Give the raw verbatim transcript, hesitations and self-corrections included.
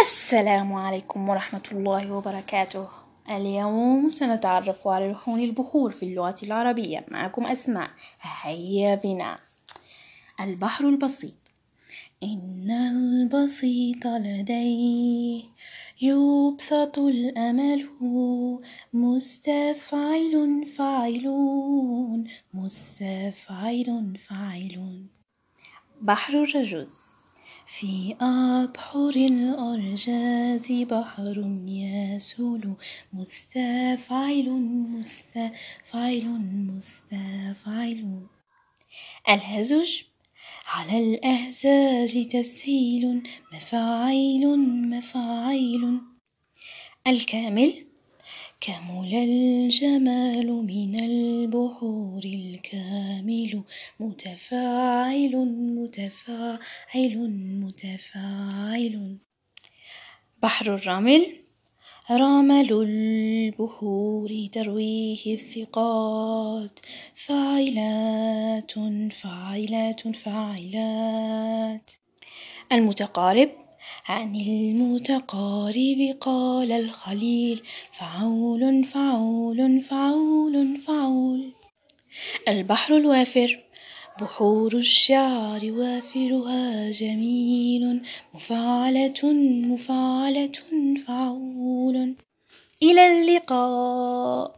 السلام عليكم ورحمة الله وبركاته. اليوم سنتعرف على لحون البحور في اللغة العربية. معكم أسماء. هيا بنا. البحر البسيط. إن البسيط لديه يبسط الأمل، مستفعل فاعلون مستفعل فاعلون. بحر الرجوز. في أبحر الأرجاز بحر يسول، مستفعل مستفعل مستفعل. الهزج. على الأهزاج تسهيل، مفاعيل مفاعيل. الكامل. كمل الجمال من البحور الكامل، متفاعل متفاعل متفاعل. بحر الرمل. رمل البحور ترويه الثقات، فاعلات فاعلات فاعلات. المتقارب. عن المتقارب قال الخليل، فعول فعول فعول فعول. البحر الوافر. بحور الشعر وافرها جميل، مفعلة مفعلة فعول. إلى اللقاء.